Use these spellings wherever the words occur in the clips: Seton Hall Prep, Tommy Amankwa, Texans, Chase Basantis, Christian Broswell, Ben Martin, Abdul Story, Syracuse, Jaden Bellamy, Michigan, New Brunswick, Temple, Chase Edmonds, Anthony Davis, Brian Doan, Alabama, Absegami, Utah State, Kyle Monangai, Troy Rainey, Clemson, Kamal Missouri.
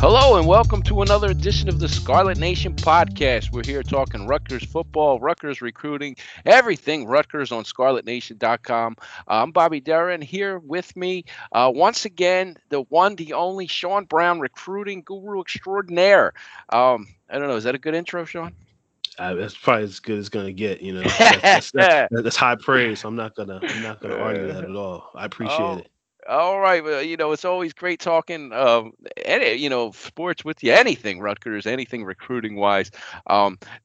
Hello and welcome to another edition of the Scarlet Nation podcast. We're here talking Rutgers football, Rutgers recruiting, everything Rutgers on scarletnation.com. I'm Bobby Darin. Here with me once again, the one, the only Sean Brown, recruiting guru extraordinaire. I don't know. Is that a good intro, Sean? That's probably as good as it's gonna get, you know. That's high praise. I'm not gonna argue that at all. I appreciate it. All right. Well, you know, it's always great talking, sports with you, anything Rutgers, anything recruiting wise.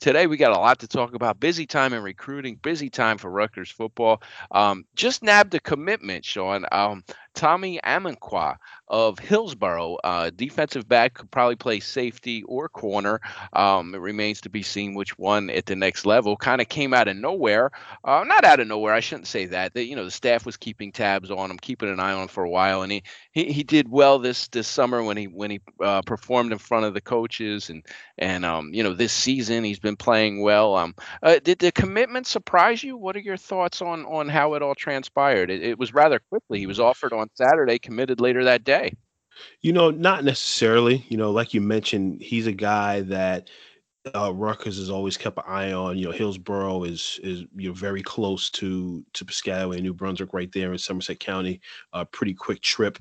Today, we got a lot to talk about. Busy time in recruiting, busy time for Rutgers football. Just nabbed a commitment, Sean. Tommy Amankwa of Hillsboro, defensive back, could probably play safety or corner. It remains to be seen which one at the next level. Kind of came out of nowhere. Not out of nowhere, I shouldn't say that. The staff was keeping tabs on him, keeping an eye on him for a while, and he did well this summer when he performed in front of the coaches, and this season he's been playing well. Did the commitment surprise you? What are your thoughts on how it all transpired? It was rather quickly. He was offered on Saturday, committed later that day. Not necessarily. Like you mentioned, he's a guy that Rutgers has always kept an eye on. Hillsboro is very close to Piscataway, New Brunswick, right there in Somerset County. A pretty quick trip.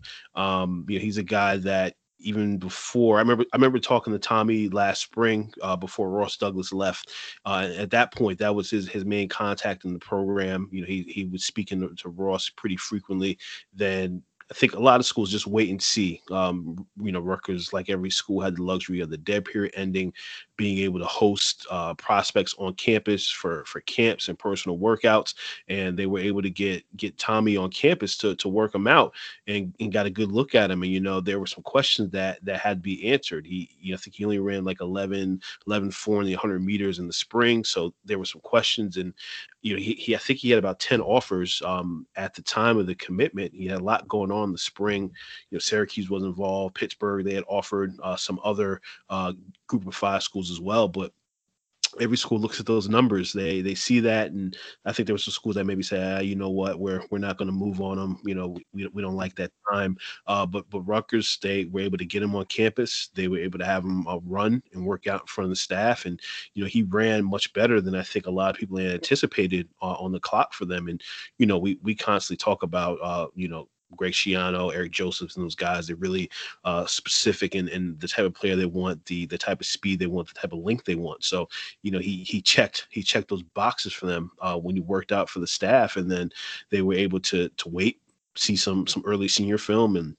He's a guy that even before I remember talking to Tommy last spring before Ross Douglas left. At that point, that was his main contact in the program. He was speaking to Ross pretty frequently. Then I think a lot of schools just wait and see. Rutgers, like every school, had the luxury of the dead period ending, being able to host prospects on campus for camps and personal workouts. And they were able to get Tommy on campus to work him out and got a good look at him. And, there were some questions that had to be answered. I think he only ran like 11.4 in the 100 meters in the spring. So there were some questions. And, I think he had about 10 offers at the time of the commitment. He had a lot going on in the spring. Syracuse was involved, Pittsburgh, they had offered some other group of five schools as well, but every school looks at those numbers. They see that, and I think there were some schools that maybe say, we're not going to move on them. We don't like that time. But Rutgers, they were able to get him on campus. They were able to have him run and work out in front of the staff, and he ran much better than I think a lot of people had anticipated on the clock for them. And we constantly talk about Greg Schiano, Eric Josephs, and those guys. They're really specific in the type of player they want, the type of speed they want, the type of length they want. So, he checked those boxes for them when he worked out for the staff, and then they were able to wait, see some early senior film, and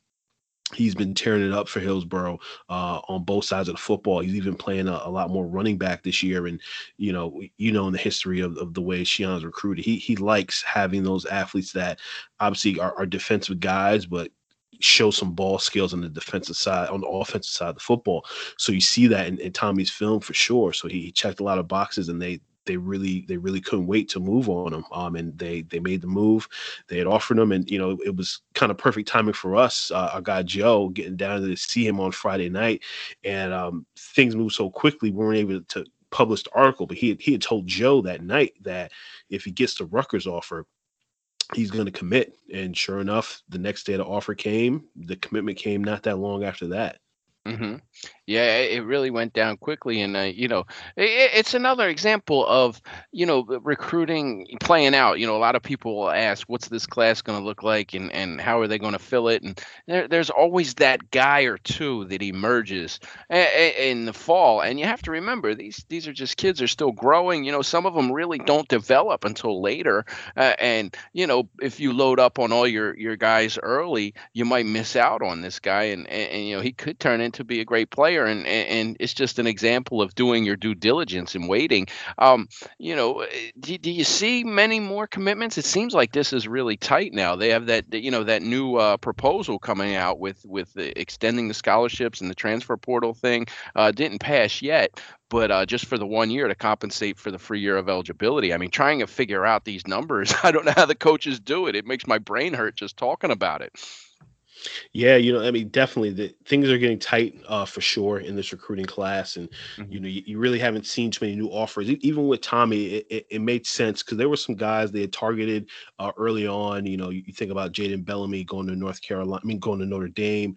he's been tearing it up for Hillsboro on both sides of the football. He's even playing a lot more running back this year. And, in the history of the way Shian's recruited, he likes having those athletes that obviously are defensive guys, but show some ball skills on the defensive side, on the offensive side of the football. So you see that in Tommy's film for sure. So he checked a lot of boxes, and they really couldn't wait to move on him. And they made the move. They had offered him, and it was kind of perfect timing for us. Our guy Joe getting down to see him on Friday night, and things moved so quickly we weren't able to publish the article. But he had told Joe that night that if he gets the Rutgers offer, he's going to commit. And sure enough, the next day the offer came. The commitment came not that long after that. Mm-hmm. Yeah, it really went down quickly. And, it's another example of, recruiting playing out. A lot of people ask, what's this class going to look like, and how are they going to fill it? And there's always that guy or two that emerges in the fall. And you have to remember, these are just kids, are still growing. Some of them really don't develop until later. If you load up on all your guys early, you might miss out on this guy. And he could turn into be a great player. And it's just an example of doing your due diligence and waiting. Do you see many more commitments? It seems like this is really tight now. They have that that new proposal coming out with the extending the scholarships, and the transfer portal thing didn't pass yet, but just for the 1 year to compensate for the free year of eligibility. I mean, trying to figure out these numbers, I don't know how the coaches do it. It makes my brain hurt just talking about it. Yeah, I mean, definitely things are getting tight for sure in this recruiting class. And, you really haven't seen too many new offers. Even with Tommy, it made sense because there were some guys they had targeted early on. You think about Jaden Bellamy going to going to Notre Dame.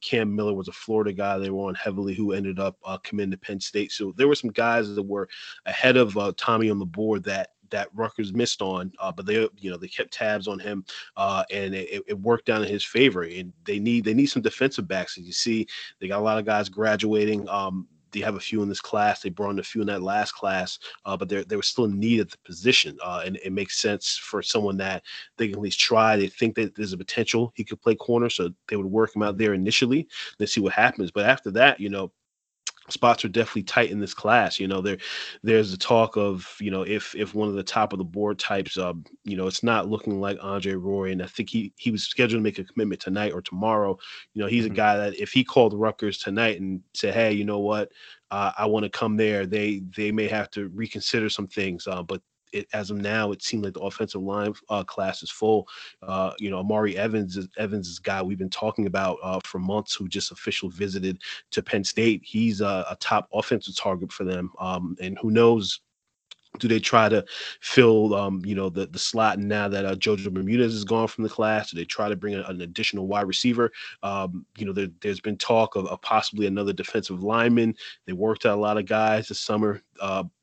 Cam Miller was a Florida guy they were on heavily who ended up committing to Penn State. So there were some guys that were ahead of Tommy on the board that Rutgers missed on, but they kept tabs on him, and it worked out in his favor. And they need some defensive backs. As you see, they got a lot of guys graduating. They have a few in this class. They brought in a few in that last class, but they were still in need at the position. And it makes sense for someone that they can at least try. They think that there's a potential he could play corner, so they would work him out there initially. Then see what happens. But after that, spots are definitely tight in this class. There's the talk of, if one of the top of the board types, it's not looking like Andre Roy. And I think he was scheduled to make a commitment tonight or tomorrow. He's a guy that if he called Rutgers tonight and said, hey, you know what, I want to come there, they may have to reconsider some things. But as of now, it seemed like the offensive line class is full. Amari Evans is a guy we've been talking about for months, who just officially visited to Penn State. He's a top offensive target for them. And who knows, do they try to fill, the slot now that JoJo Bermudez is gone from the class? Do they try to bring an additional wide receiver? There's been talk of possibly another defensive lineman. They worked out a lot of guys this summer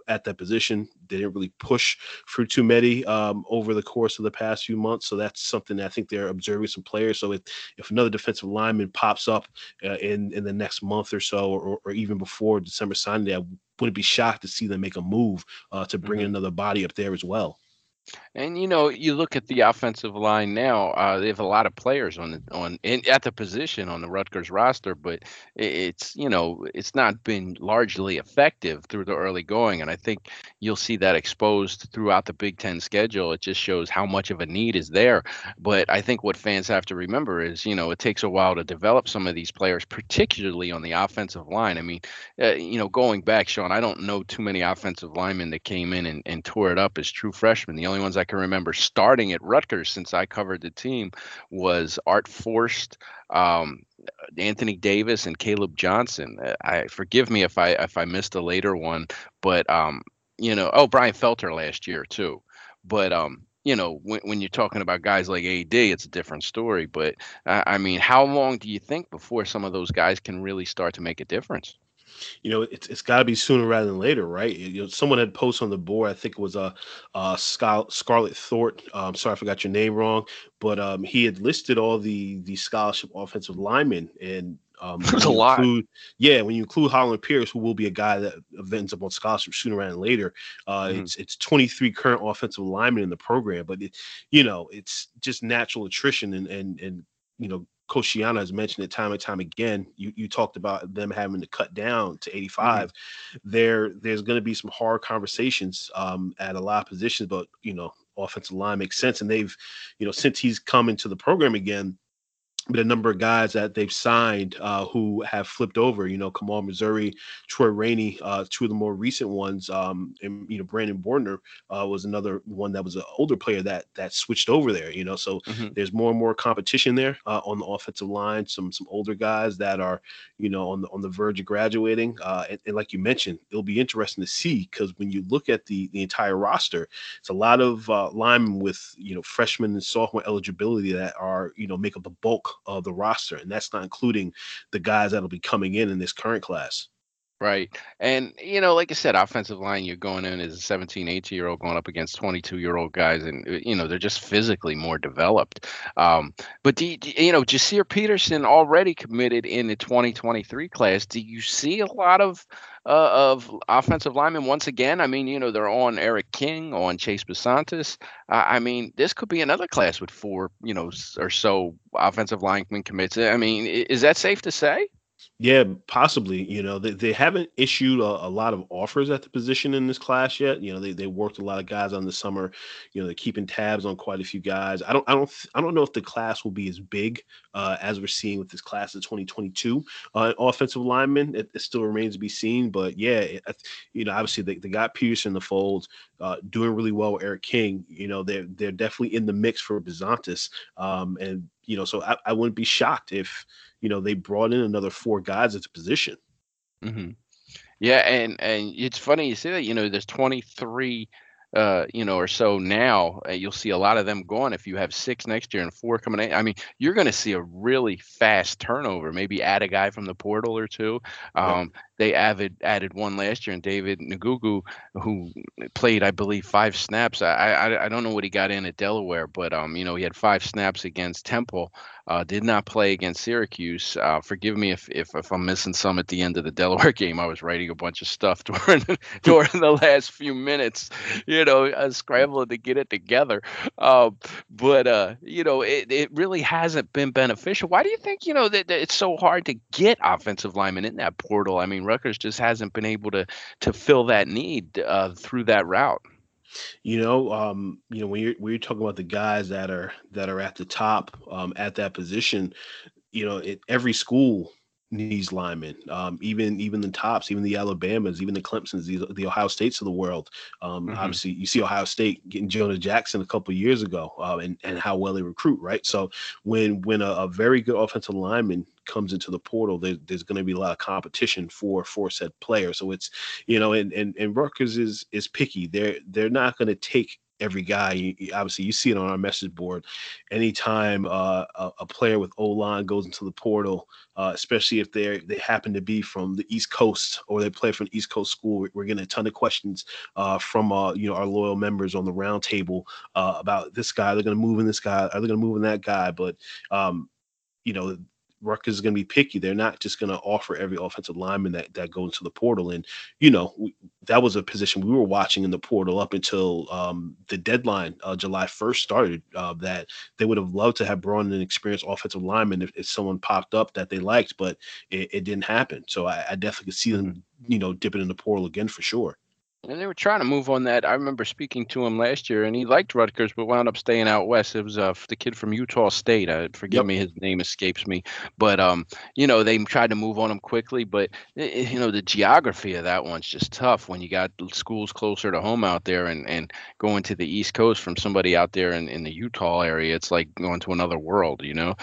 at that position. They didn't really push for too many over the course of the past few months. So that's something that I think they're observing some players. So if another defensive lineman pops up in the next month or so, or even before December signing day, I wouldn't be shocked to see them make a move to bring another body up there as well. And, you look at the offensive line now, they have a lot of players at the position on the Rutgers roster, but it's not been largely effective through the early going. And I think you'll see that exposed throughout the Big Ten schedule. It just shows how much of a need is there. But I think what fans have to remember is, it takes a while to develop some of these players, particularly on the offensive line. I mean, going back, Sean, I don't know too many offensive linemen that came in and tore it up as true freshmen. The only ones I can remember starting at Rutgers since I covered the team was Art Forst, Anthony Davis, and Caleb Johnson. Forgive me if I missed a later one, but Brian Felter last year too. But when you're talking about guys like AD, it's a different story. But I mean, how long do you think before some of those guys can really start to make a difference? It's got to be sooner rather than later, right? Someone had posted on the board, I think it was Scarlett Thorpe. Sorry, I forgot your name wrong, but he had listed all the scholarship offensive linemen, and there's a lot. When you include Holland Pierce, who will be a guy that ends up on scholarship sooner rather than later, it's 23 current offensive linemen in the program, but it's just natural attrition, and Coach Schiano has mentioned it time and time again. You talked about them having to cut down to 85. There's going to be some hard conversations at a lot of positions, but offensive line makes sense. And they've, since he's come into the program again, but a number of guys that they've signed who have flipped over, Kamal Missouri, Troy Rainey, two of the more recent ones. And, Brandon Bordner was another one that was an older player that switched over there, so there's more and more competition there on the offensive line. Some older guys that are, on the verge of graduating. And like you mentioned, it'll be interesting to see, because when you look at the entire roster, it's a lot of linemen with, freshman and sophomore eligibility that are, make up the bulk of the roster, and that's not including the guys that'll be coming in this current class. Right. And, like I said, offensive line, you're going in as a 17, 18-year-old going up against 22-year-old guys, and, they're just physically more developed. But, Jasir Peterson already committed in the 2023 class. Do you see a lot of offensive linemen once again? I mean, they're on Eric King, on Chase Basantis. I mean, this could be another class with four, or so offensive linemen commits. I mean, is that safe to say? Yeah, possibly. They haven't issued a lot of offers at the position in this class yet. They worked a lot of guys on the summer. They're keeping tabs on quite a few guys. I don't know if the class will be as big as we're seeing with this class of 2022 offensive linemen. It still remains to be seen. But yeah, obviously they got Peterson in the fold, doing really well with Eric King. They're definitely in the mix for Basantis, and you know, so I wouldn't be shocked if, you know, they brought in another four guys at the position. Mm-hmm. Yeah. And it's funny you say that, you know, there's 23, or so now, you'll see a lot of them gone. If you have 6 next year and 4 coming in, I mean, you're going to see a really fast turnover, maybe add a guy from the portal or two. Yeah. They added one last year and David Ngugu, who played, I believe, 5 snaps. I don't know what he got in at Delaware, but, he had 5 snaps against Temple, did not play against Syracuse. Forgive me if I'm missing some at the end of the Delaware game. I was writing a bunch of stuff during the last few minutes, scrambling to get it together. It really hasn't been beneficial. Why do you think, that it's so hard to get offensive linemen in that portal? I mean, Rutgers just hasn't been able to fill that need through that route. When you're talking about the guys that are at the top at that position, every school needs linemen, even the tops, even the Alabamas, even the Clemsons, the Ohio States of the world. Mm-hmm. Obviously, you see Ohio State getting Jonah Jackson a couple of years ago, and how well they recruit, right? So when a very good offensive lineman comes into the portal, there's going to be a lot of competition for said player. So it's, and Rutgers is picky. They're not going to take every guy. Obviously, you see it on our message board. Anytime a player with O-line goes into the portal, especially if they happen to be from the East Coast or they play from the East Coast school, we're getting a ton of questions from our loyal members on the round table about this guy. They're going to move in this guy. Are they going to move in that guy? But Rutgers is going to be picky. They're not just going to offer every offensive lineman that goes into the portal. And, that was a position we were watching in the portal up until the deadline, July 1st started, that they would have loved to have brought in an experienced offensive lineman if someone popped up that they liked, but it didn't happen. So I definitely could see them, dipping in the portal again for sure. And they were trying to move on that. I remember speaking to him last year, and he liked Rutgers, but wound up staying out west. It was the kid from Utah State. Forgive me, his name escapes me. But, they tried to move on him quickly. But, the geography of that one's just tough when you got schools closer to home out there and going to the East Coast from somebody out there in the Utah area. It's like going to another world, people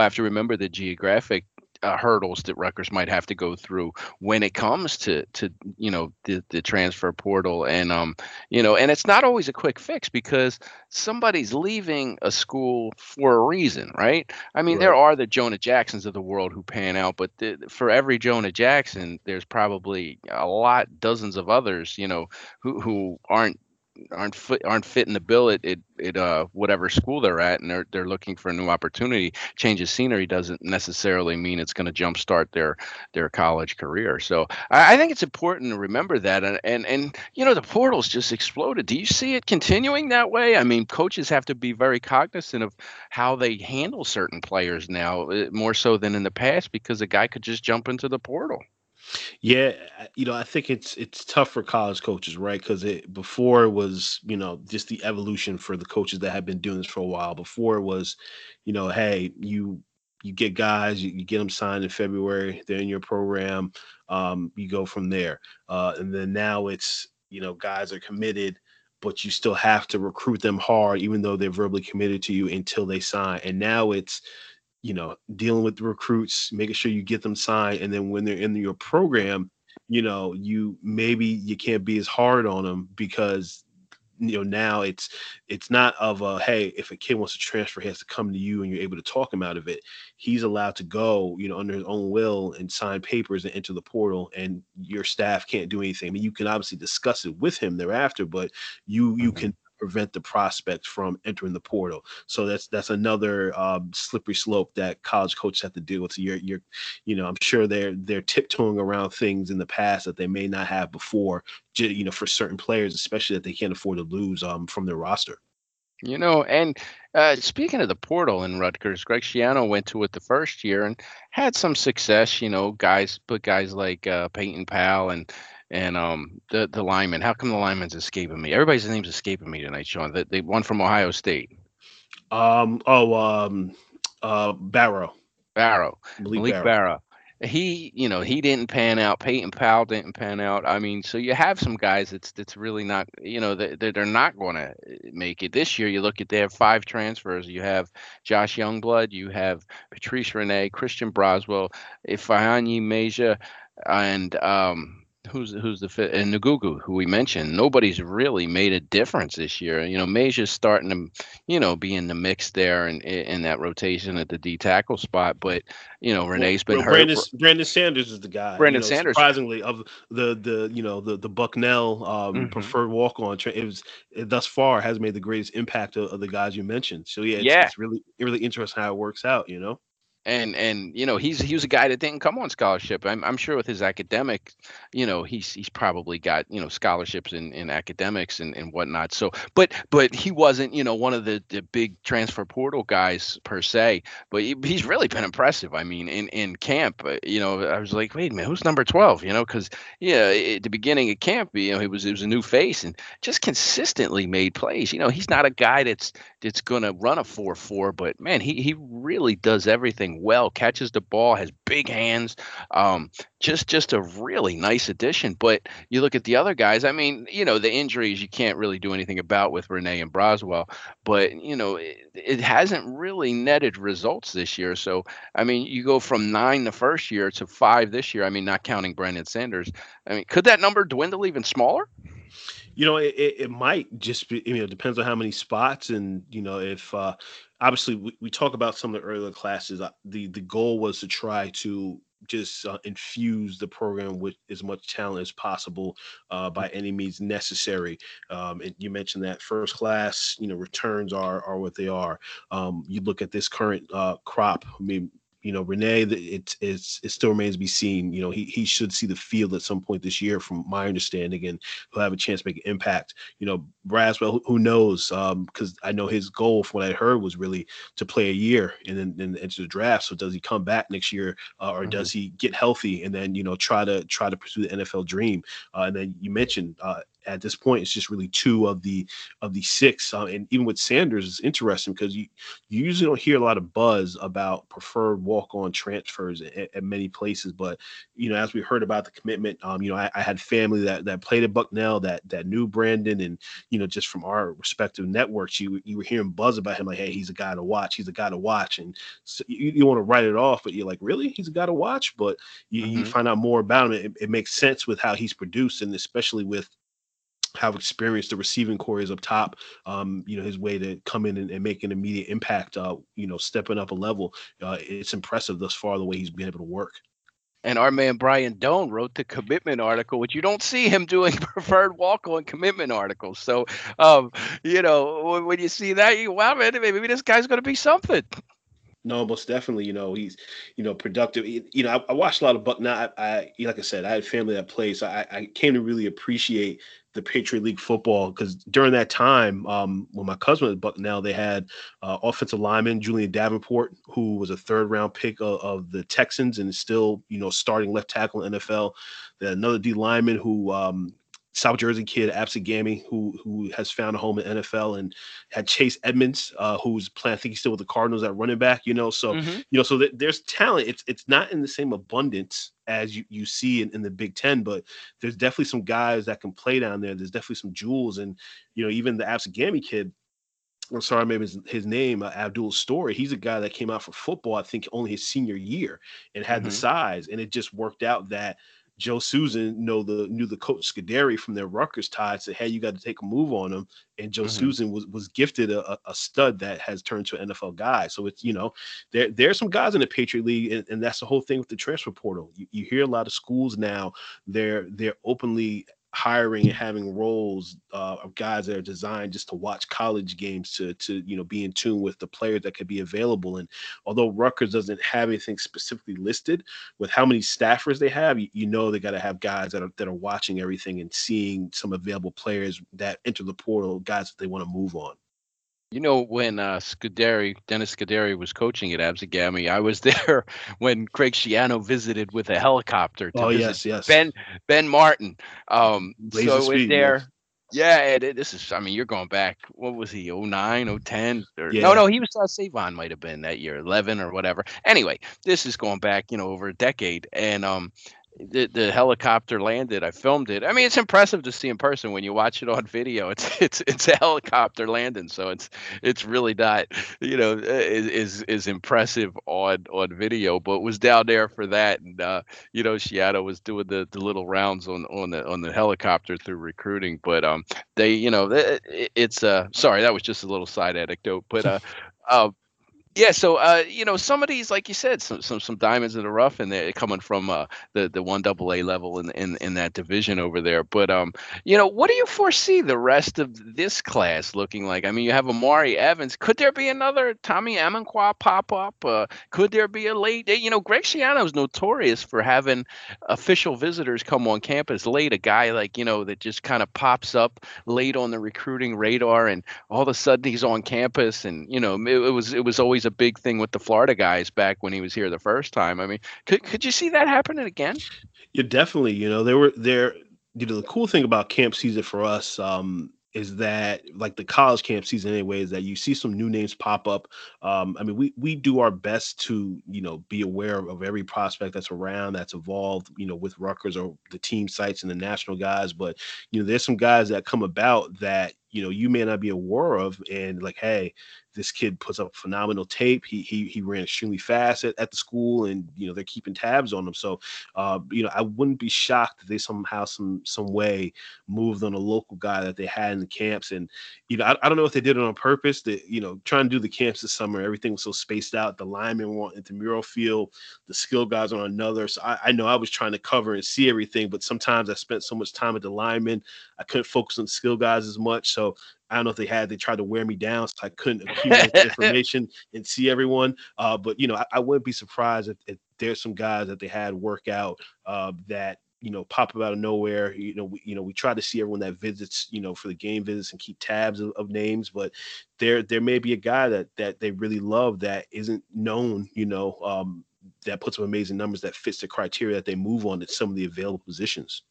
have to remember the geographic hurdles that Rutgers might have to go through when it comes to the transfer portal. And, and it's not always a quick fix because somebody's leaving a school for a reason, right? I mean, There are the Jonah Jacksons of the world who pan out, but for every Jonah Jackson, there's probably dozens of others, who aren't fitting the bill at whatever school they're at, and they're looking for a new opportunity. Change of scenery doesn't necessarily mean it's going to jumpstart their college career. So I think it's important to remember that. And the portal's just exploded. Do you see it continuing that way? I mean, coaches have to be very cognizant of how they handle certain players now, more so than in the past, because a guy could just jump into the portal. Yeah, I think it's tough for college coaches, right? Because before it was, just the evolution for the coaches that have been doing this for a while. Before it was, hey, you get guys, you get them signed in February, they're in your program, you go from there. And then now it's, guys are committed, but you still have to recruit them hard, even though they're verbally committed to you until they sign. And now it's, dealing with the recruits, making sure you get them signed. And then when they're in your program, you can't be as hard on them because, now it's not of a, hey, if a kid wants to transfer, he has to come to you and you're able to talk him out of it. He's allowed to go, under his own will and sign papers and enter the portal, and your staff can't do anything. I mean, you can obviously discuss it with him thereafter, but you can prevent the prospect from entering the portal. So that's another slippery slope that college coaches have to deal with. So I'm sure they're tiptoeing around things in the past that they may not have before, for certain players, especially that they can't afford to lose from their roster. Speaking of the portal in Rutgers, Greg Schiano went to it the first year and had some success, guys like Peyton Powell and the lineman. How come the lineman's escaping me? Everybody's name's escaping me tonight, Sean. The one from Ohio State. Barrow. Malik Barrow. he didn't pan out. Peyton Powell didn't pan out. I mean, so you have some guys that's really not, they're not going to make it this year. You look at, they have 5 transfers. You have Josh Youngblood, you have Patrice Renee, Christian Broswell, Ifeanyi Mejia, and who's the fifth, and Ngugu, who we mentioned. Nobody's really made a difference this year. Mejia's starting to, be in the mix there and in that rotation at the D tackle spot. But Renee's been hurt. Brandon Sanders is the guy. Brandon Sanders, surprisingly, of the Bucknell preferred walk on. Thus far has made the greatest impact of the guys you mentioned. So it's really interesting how it works out. And he was a guy that didn't come on scholarship. I'm sure with his academic, he's probably got scholarships in academics and whatnot. So, but he wasn't one of the big transfer portal guys per se. But he's really been impressive. I mean, in camp, I was like, wait a minute, who's number 12? Because at the beginning of camp, it was a new face and just consistently made plays. He's not a guy that's gonna run a 4.4, but man, he really does everything well, catches the ball, has big hands, just a really nice addition. But you look at the other guys, I mean, the injuries you can't really do anything about with Renee and Broswell, but it hasn't really netted results this year. So I mean, you go from 9 the first year to 5 this year, I mean, not counting Brandon Sanders. I mean, could that number dwindle even smaller? It might just be, it depends on how many spots and, if obviously we talk about some of the earlier classes, the goal was to try to just infuse the program with as much talent as possible by any means necessary. And you mentioned that first class, returns are what they are. You look at this current crop, I mean, Renee, it still remains to be seen. He should see the field at some point this year, from my understanding, and he'll have a chance to make an impact. Braswell, who knows? Because I know his goal, from what I heard, was really to play a year and then enter the draft. So does he come back next year, or does he get healthy and then try to pursue the NFL dream? And then you mentioned. At this point, it's just really 2 of the 6, and even with Sanders, it's interesting because you usually don't hear a lot of buzz about preferred walk-on transfers at many places. But as we heard about the commitment, I had family that played at Bucknell that knew Brandon, and just from our respective networks, you were hearing buzz about him, like, hey, he's a guy to watch. He's a guy to watch, and so you want to write it off, but you're like, really, he's a guy to watch. But you find out more about him, it makes sense with how he's produced, and especially with how experienced the receiving core is up top. His way to come in and make an immediate impact, stepping up a level. It's impressive thus far, the way he's been able to work. And our man Brian Doan wrote the commitment article, which you don't see him doing preferred walk-on commitment articles. So, when you see that, wow, man, maybe this guy's going to be something. No, most definitely. He's, productive. I watched a lot of Bucknell. Like I said, I had family that played, so I came to really appreciate the Patriot League football, because during that time, when my cousin was at Bucknell, they had offensive lineman Julian Davenport, who was a third-round pick of the Texans and is still, starting left tackle in the NFL. They had another D lineman who South Jersey kid, Absegami, who has found a home in the NFL, and had Chase Edmonds, who's playing, I think he's still with the Cardinals at running back, So, so there's talent. It's not in the same abundance as you see in the Big Ten, but there's definitely some guys that can play down there. There's definitely some jewels. And, even the Absegami kid, I'm sorry, maybe his name, Abdul Story. He's a guy that came out for football, I think only his senior year, and had the size. And it just worked out that Joe Susan knew the coach Scuderi from their Rutgers ties, said, hey, you got to take a move on him. And Joe Susan was gifted a stud that has turned to an NFL guy. So it's, there are some guys in the Patriot League, and that's the whole thing with the transfer portal. You hear a lot of schools now, they're openly hiring and having roles of guys that are designed just to watch college games to be in tune with the players that could be available. And although Rutgers doesn't have anything specifically listed with how many staffers they have, they got to have guys that are watching everything and seeing some available players that enter the portal, guys that they want to move on. When Dennis Scuderi was coaching at Absegami, I was there when Greg Schiano visited with a helicopter to visit Ben Martin. So I was there. Yeah, this is, I mean, you're going back, what was he, 09, 010? Yeah. No, he was, Savon might have been that year, 11 or whatever. Anyway, this is going back, over a decade. And the helicopter landed. I filmed it. I mean, it's impressive to see in person. When you watch it on video, it's a helicopter landing. So it's really not, is impressive on video, but was down there for that. And, Schiano was doing the little rounds on the helicopter through recruiting, but they, sorry, that was just a little side anecdote, but, yeah, so some of these, like you said, some diamonds in the rough, and they're coming from the 1AA level in that division over there. But what do you foresee the rest of this class looking like? I mean, you have Amari Evans. Could there be another Tommy Amankwa pop up? Could there be a late? Greg Schiano is notorious for having official visitors come on campus late. A guy like that just kind of pops up late on the recruiting radar, and all of a sudden he's on campus, and it was always a big thing with the Florida guys back when he was here the first time. I mean, could you see that happening again? Yeah, definitely. The cool thing about camp season for us is that, like the college camp season anyway, is that you see some new names pop up. I mean, we do our best to, be aware of every prospect that's around, that's evolved, with Rutgers or the team sites and the national guys. But, there's some guys that come about that, you may not be aware of, and like, hey, this kid puts up phenomenal tape. He ran extremely fast at the school, and they're keeping tabs on him. So, I wouldn't be shocked that they somehow, some way, moved on a local guy that they had in the camps. And I don't know if they did it on purpose. That trying to do the camps this summer, everything was so spaced out. The linemen were on intramural field, the skill guys on another. So I know I was trying to cover and see everything, but sometimes I spent so much time at the linemen, I couldn't focus on skill guys as much. So I don't know if they tried to wear me down, so I couldn't accumulate the information and see everyone. But, I wouldn't be surprised if there's some guys that they had work out that, pop up out of nowhere. We try to see everyone that visits, for the game visits, and keep tabs of names, but there may be a guy that they really love that isn't known, that puts up amazing numbers, that fits the criteria that they move on to some of the available positions.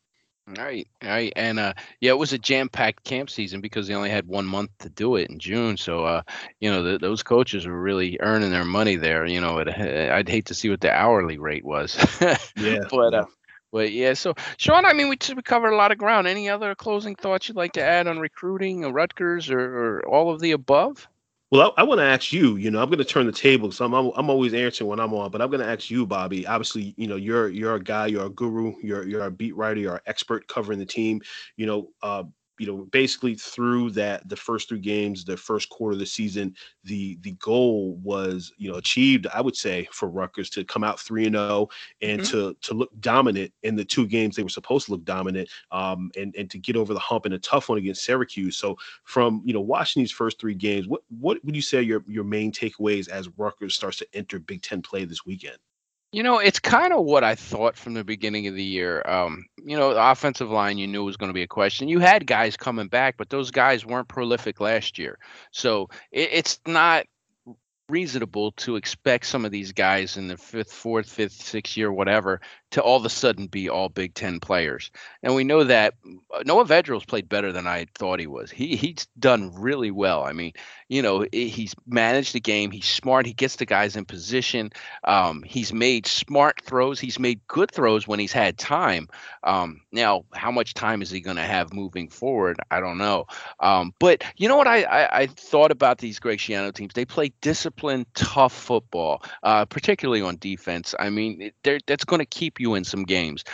All right. And, it was a jam-packed camp season because they only had 1 month to do it in June. So, those coaches were really earning their money there. I'd hate to see what the hourly rate was. Yeah. But yeah, so Sean, I mean, we covered a lot of ground. Any other closing thoughts you'd like to add on recruiting or Rutgers or all of the above? Well, I want to ask you, I'm going to turn the table. So I'm always answering when I'm on, but I'm going to ask you, Bobby. Obviously, you're a guy, you're a guru, you're a beat writer, you're an expert covering the team, basically through the first 3 games, the first quarter of the season, the goal was, achieved, I would say, for Rutgers to come out 3-0 and to look dominant in the 2 games they were supposed to look dominant, and to get over the hump in a tough one against Syracuse. So from, watching these first 3 games, what would you say are your main takeaways as Rutgers starts to enter Big Ten play this weekend? It's kind of what I thought from the beginning of the year. The offensive line, you knew was going to be a question. You had guys coming back, but those guys weren't prolific last year. So it's not reasonable to expect some of these guys in the 5th, 4th, 5th, 6th year, whatever, to all of a sudden be all Big Ten players. And we know that Noah Vedril's played better than I thought he was. He's done really well. I mean, he's managed the game. He's smart. He gets the guys in position. He's made smart throws. He's made good throws when he's had time. Now, how much time is he going to have moving forward? I don't know. But you know what I thought about these Greg Schiano teams? They play disciplined, tough football, particularly on defense. I mean, that's going to keep you in some games.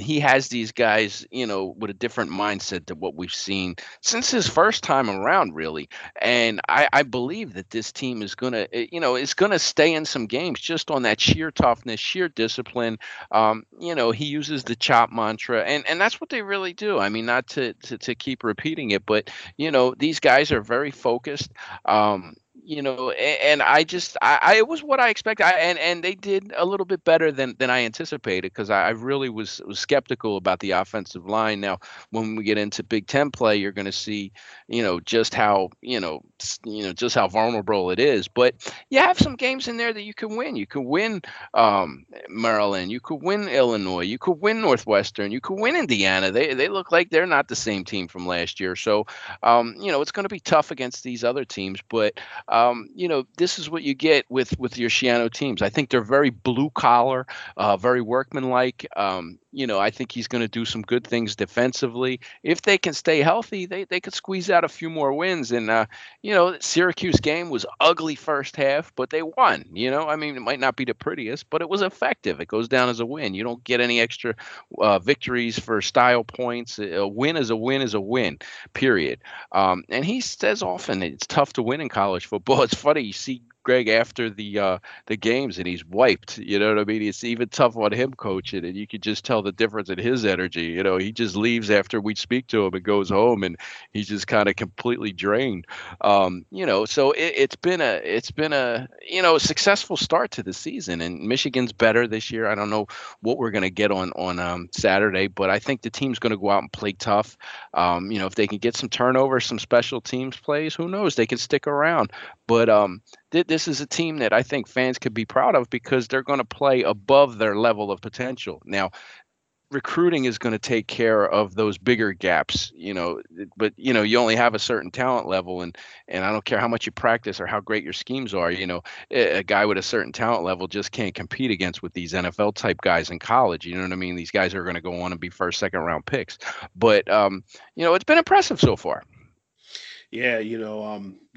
He has these guys, with a different mindset than what we've seen since his first time around, really. And I believe that this team is going to, it's going to stay in some games just on that sheer toughness, sheer discipline. He uses the chop mantra, and that's what they really do. I mean, not to keep repeating it, but these guys are very focused. you know, and I just, I it was what I expected. And they did a little bit better than I anticipated, because I really was skeptical about the offensive line. Now, when we get into Big Ten play, you're going to see, just how vulnerable it is. But you have some games in there that you can win. You can win Maryland. You could win Illinois. You could win Northwestern. You could win Indiana. They look like they're not the same team from last year. So, it's going to be tough against these other teams, but this is what you get with your Schiano teams. I think they're very blue collar, very workmanlike. I think he's going to do some good things defensively. If they can stay healthy, they could squeeze out a few more wins. And, Syracuse game was ugly first half, but they won. It might not be the prettiest, but it was effective. It goes down as a win. You don't get any extra victories for style points. A win is a win is a win, period. And he says often it's tough to win in college football. It's funny. You see Greg after the games and he's wiped, you know what I mean? It's even tough on him coaching, and you could just tell the difference in his energy. He just leaves after we speak to him and goes home, and he's just kind of completely drained. So it's been a successful start to the season, and Michigan's better this year. I don't know what we're going to get on Saturday, but I think the team's going to go out and play tough. If they can get some turnover, some special teams plays, who knows? They can stick around. But this is a team that I think fans could be proud of, because they're going to play above their level of potential. Now, recruiting is going to take care of those bigger gaps, but, you only have a certain talent level, and I don't care how much you practice or how great your schemes are, a guy with a certain talent level just can't compete against with these NFL type guys in college. You know what I mean? These guys are going to go on and be first, second round picks, but, it's been impressive so far. Yeah,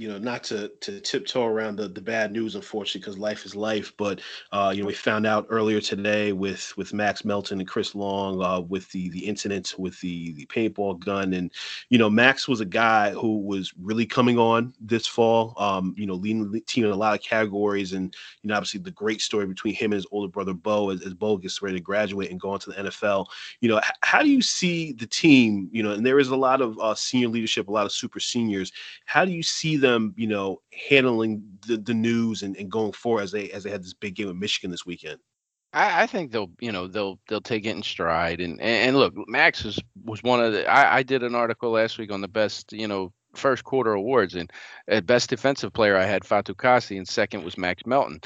not to tiptoe around the bad news, unfortunately, because life is life. But, we found out earlier today with Max Melton and Chris Long with the incident with the paintball gun. And, Max was a guy who was really coming on this fall, leading the team in a lot of categories. And, obviously the great story between him and his older brother, Beau, as Beau gets ready to graduate and go on to the NFL. How do you see the team, and there is a lot of senior leadership, a lot of super seniors. How do you see them, handling the news and going forward as they had this big game with Michigan this weekend? I think they'll take it in stride, and look, Max was one of the. I did an article last week on the best first quarter awards, and best defensive player I had Fatou Kassi, and second was Max Melton.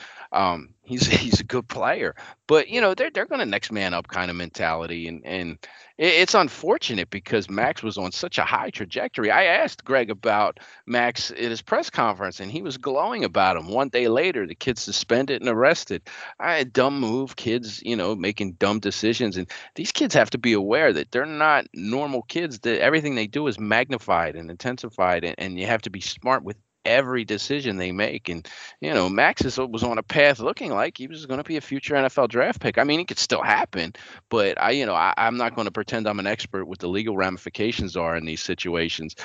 He's a good player, but they're going to next man up kind of mentality, and it's unfortunate because Max was on such a high trajectory. I asked Greg about Max at his press conference, and he was glowing about him. One day later, the kid's suspended and arrested. A dumb move, kids, making dumb decisions, and these kids have to be aware that they're not normal kids. That everything they do is magnified and intensified, and you have to be smart with every decision they make. And, Max was on a path looking like he was going to be a future NFL draft pick. I mean, it could still happen, but I'm not going to pretend I'm an expert what the legal ramifications are in these situations.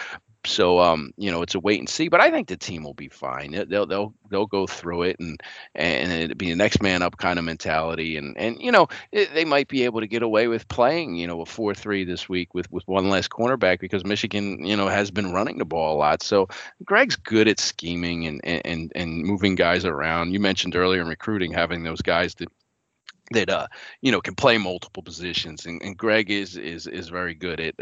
So, it's a wait and see, but I think the team will be fine. They'll go through it, and it'll be the next man up kind of mentality. And they might be able to get away with playing, a 4-3 this week with one less cornerback, because Michigan, has been running the ball a lot. So Greg's good at scheming and moving guys around. You mentioned earlier in recruiting, having those guys that can play multiple positions, and Greg is very good at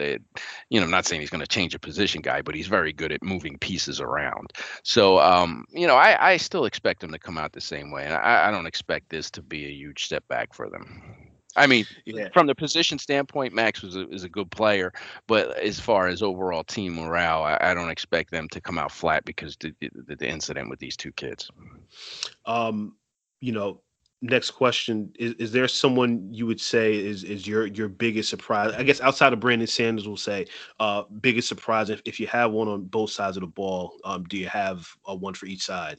I'm not saying he's going to change a position guy, but he's very good at moving pieces around. So I still expect them to come out the same way, and I don't expect this to be a huge step back for them. I mean, yeah. From the position standpoint, Max is a good player, but as far as overall team morale, I don't expect them to come out flat because the incident with these two kids. Next question, is there someone you would say is your biggest surprise? I guess outside of Brandon Sanders, we'll say biggest surprise. If you have one on both sides of the ball, do you have one for each side?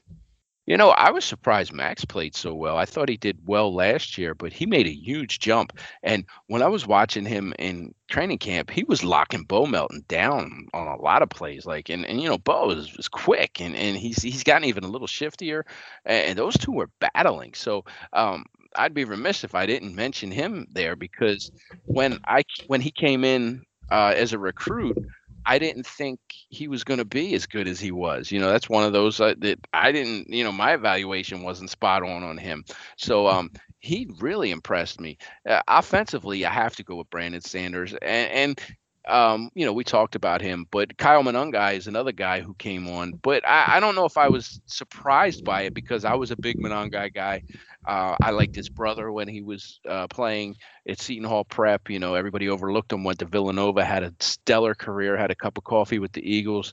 I was surprised Max played so well. I thought he did well last year, but he made a huge jump. And when I was watching him in training camp, he was locking Beau Melton down on a lot of plays. Like, and Beau is quick, and he's gotten even a little shiftier. And those two were battling. So, I'd be remiss if I didn't mention him there, because when he came in as a recruit, I didn't think he was going to be as good as he was. You know, that's one of those that I didn't, you know, my evaluation wasn't spot on him. So he really impressed me. Offensively, I have to go with Brandon Sanders. And you know, we talked about him, but Kyle Monangai is another guy who came on. But I don't know if I was surprised by it because I was a big Monangai guy. I liked his brother when he was playing at Seton Hall Prep. You know, everybody overlooked him, went to Villanova, had a stellar career, had a cup of coffee with the Eagles.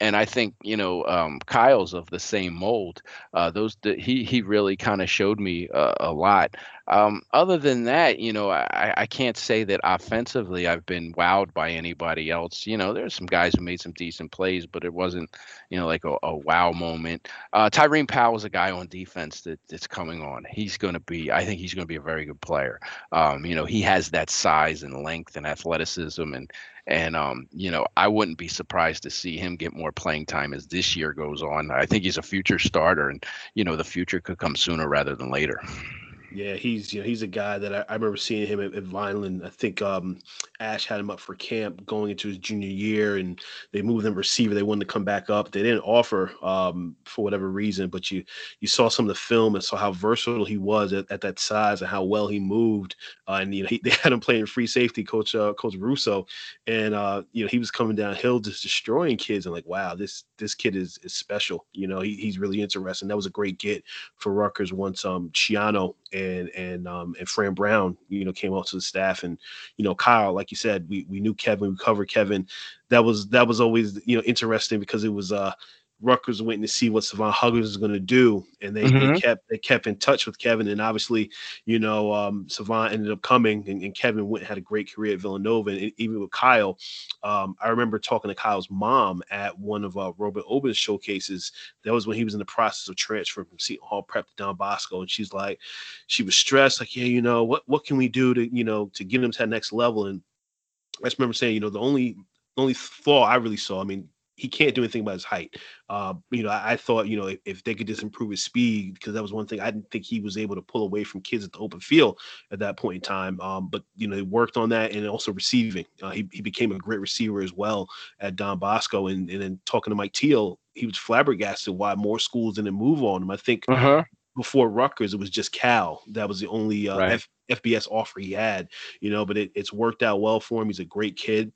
And I think, you know, Kyle's of the same mold. He really kind of showed me a lot. Other than that, you know, I can't say that offensively I've been wowed by anybody else. You know, there's some guys who made some decent plays, but it wasn't, you know, like a wow moment. Tyreen Powell's a guy on defense that's coming on. He's going to be a very good player. You know, he has that size and length and athleticism and you know, I wouldn't be surprised to see him get more playing time as this year goes on. I think he's a future starter, and you know, the future could come sooner rather than later. Yeah, he's a guy that I remember seeing him at Vineland. I think Ash had him up for camp going into his junior year, and they moved him receiver. They wanted to come back up. They didn't offer for whatever reason, but you saw some of the film and saw how versatile he was at that size and how well he moved. And you know, they had him playing free safety, Coach Russo, and you know, he was coming downhill just destroying kids. And like, wow, this kid is special. You know, he's really interesting. That was a great get for Rutgers once Schiano and Fran Brown, you know, came out to the staff. And, you know, Kyle, like you said, we knew Kevin, we covered Kevin. That was always, you know, interesting because it was Rutgers waiting to see what Savon Huggins is going to do. And they kept in touch with Kevin. And obviously, you know, Savon ended up coming and Kevin went and had a great career at Villanova. And even with Kyle, I remember talking to Kyle's mom at one of Robert Oben's showcases. That was when he was in the process of transferring from Seton Hall Prep to Don Bosco. And she's like, she was stressed, like, yeah, you know, what can we do to, you know, to get him to that next level? And I just remember saying, you know, the only flaw I really saw, I mean, he can't do anything about his height. You know, I thought, you know, if they could just improve his speed, because that was one thing I didn't think he was able to pull away from kids at the open field at that point in time. But, you know, he worked on that, and also receiving. He became a great receiver as well at Don Bosco. And then talking to Mike Teal, he was flabbergasted why more schools didn't move on him. I think before Rutgers, it was just Cal. That was the only FBS offer he had, you know, but it's worked out well for him. He's a great kid.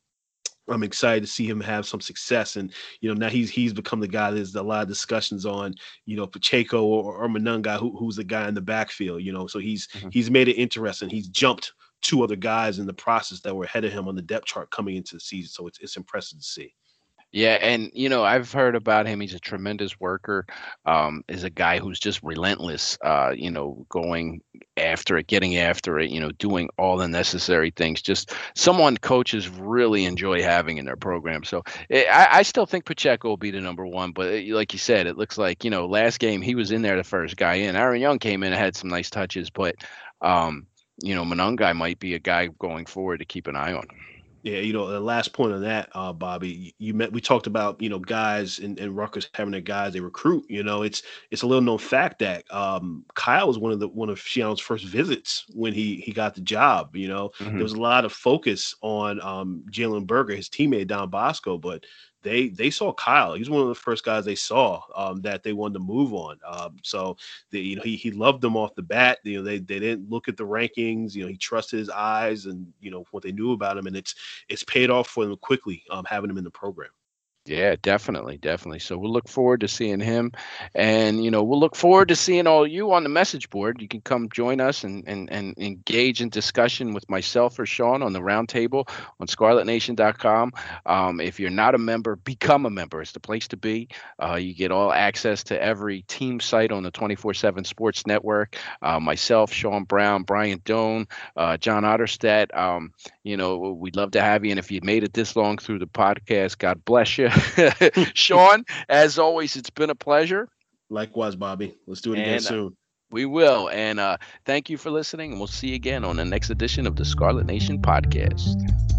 I'm excited to see him have some success. And, you know, now he's become the guy there's a lot of discussions on, you know, Pacheco or Monangai, who's the guy in the backfield, you know. So he's made it interesting. He's jumped two other guys in the process that were ahead of him on the depth chart coming into the season. So it's impressive to see. Yeah, and, you know, I've heard about him. He's a tremendous worker, is a guy who's just relentless, you know, going after it, getting after it, you know, doing all the necessary things. Just someone coaches really enjoy having in their program. So I still think Pacheco will be the number one. But like you said, it looks like, you know, last game he was in there the first guy in. Aaron Young came in and had some nice touches. But, you know, Monangai might be a guy going forward to keep an eye on. Yeah, you know, the last point on that, Bobby, we talked about, you know, guys and Rutgers having their guys they recruit. You know, it's a little known fact that Kyle was one of Schiano's first visits when he got the job. You know, there was a lot of focus on Jalen Berger, his teammate Don Bosco, but they saw Kyle. He was one of the first guys they saw that they wanted to move on. So you know, he loved them off the bat. You know, they didn't look at the rankings. You know, he trusted his eyes and, you know, what they knew about him, and it's paid off for them quickly, having him in the program. Yeah, definitely. So we'll look forward to seeing him, and, you know, we'll look forward to seeing all you on the message board. You can come join us and engage in discussion with myself or Sean on the roundtable on scarletnation.com. If you're not a member, become a member. It's the place to be. You get all access to every team site on the 24/7 Sports Network. Myself, Sean Brown, Brian Doan, John Otterstadt. You know, we'd love to have you. And if you made it this long through the podcast, God bless you. Sean, as always, it's been a pleasure. Likewise, Bobby. Let's do it again soon. We will. And thank you for listening. And we'll see you again on the next edition of the Scarlet Nation Podcast.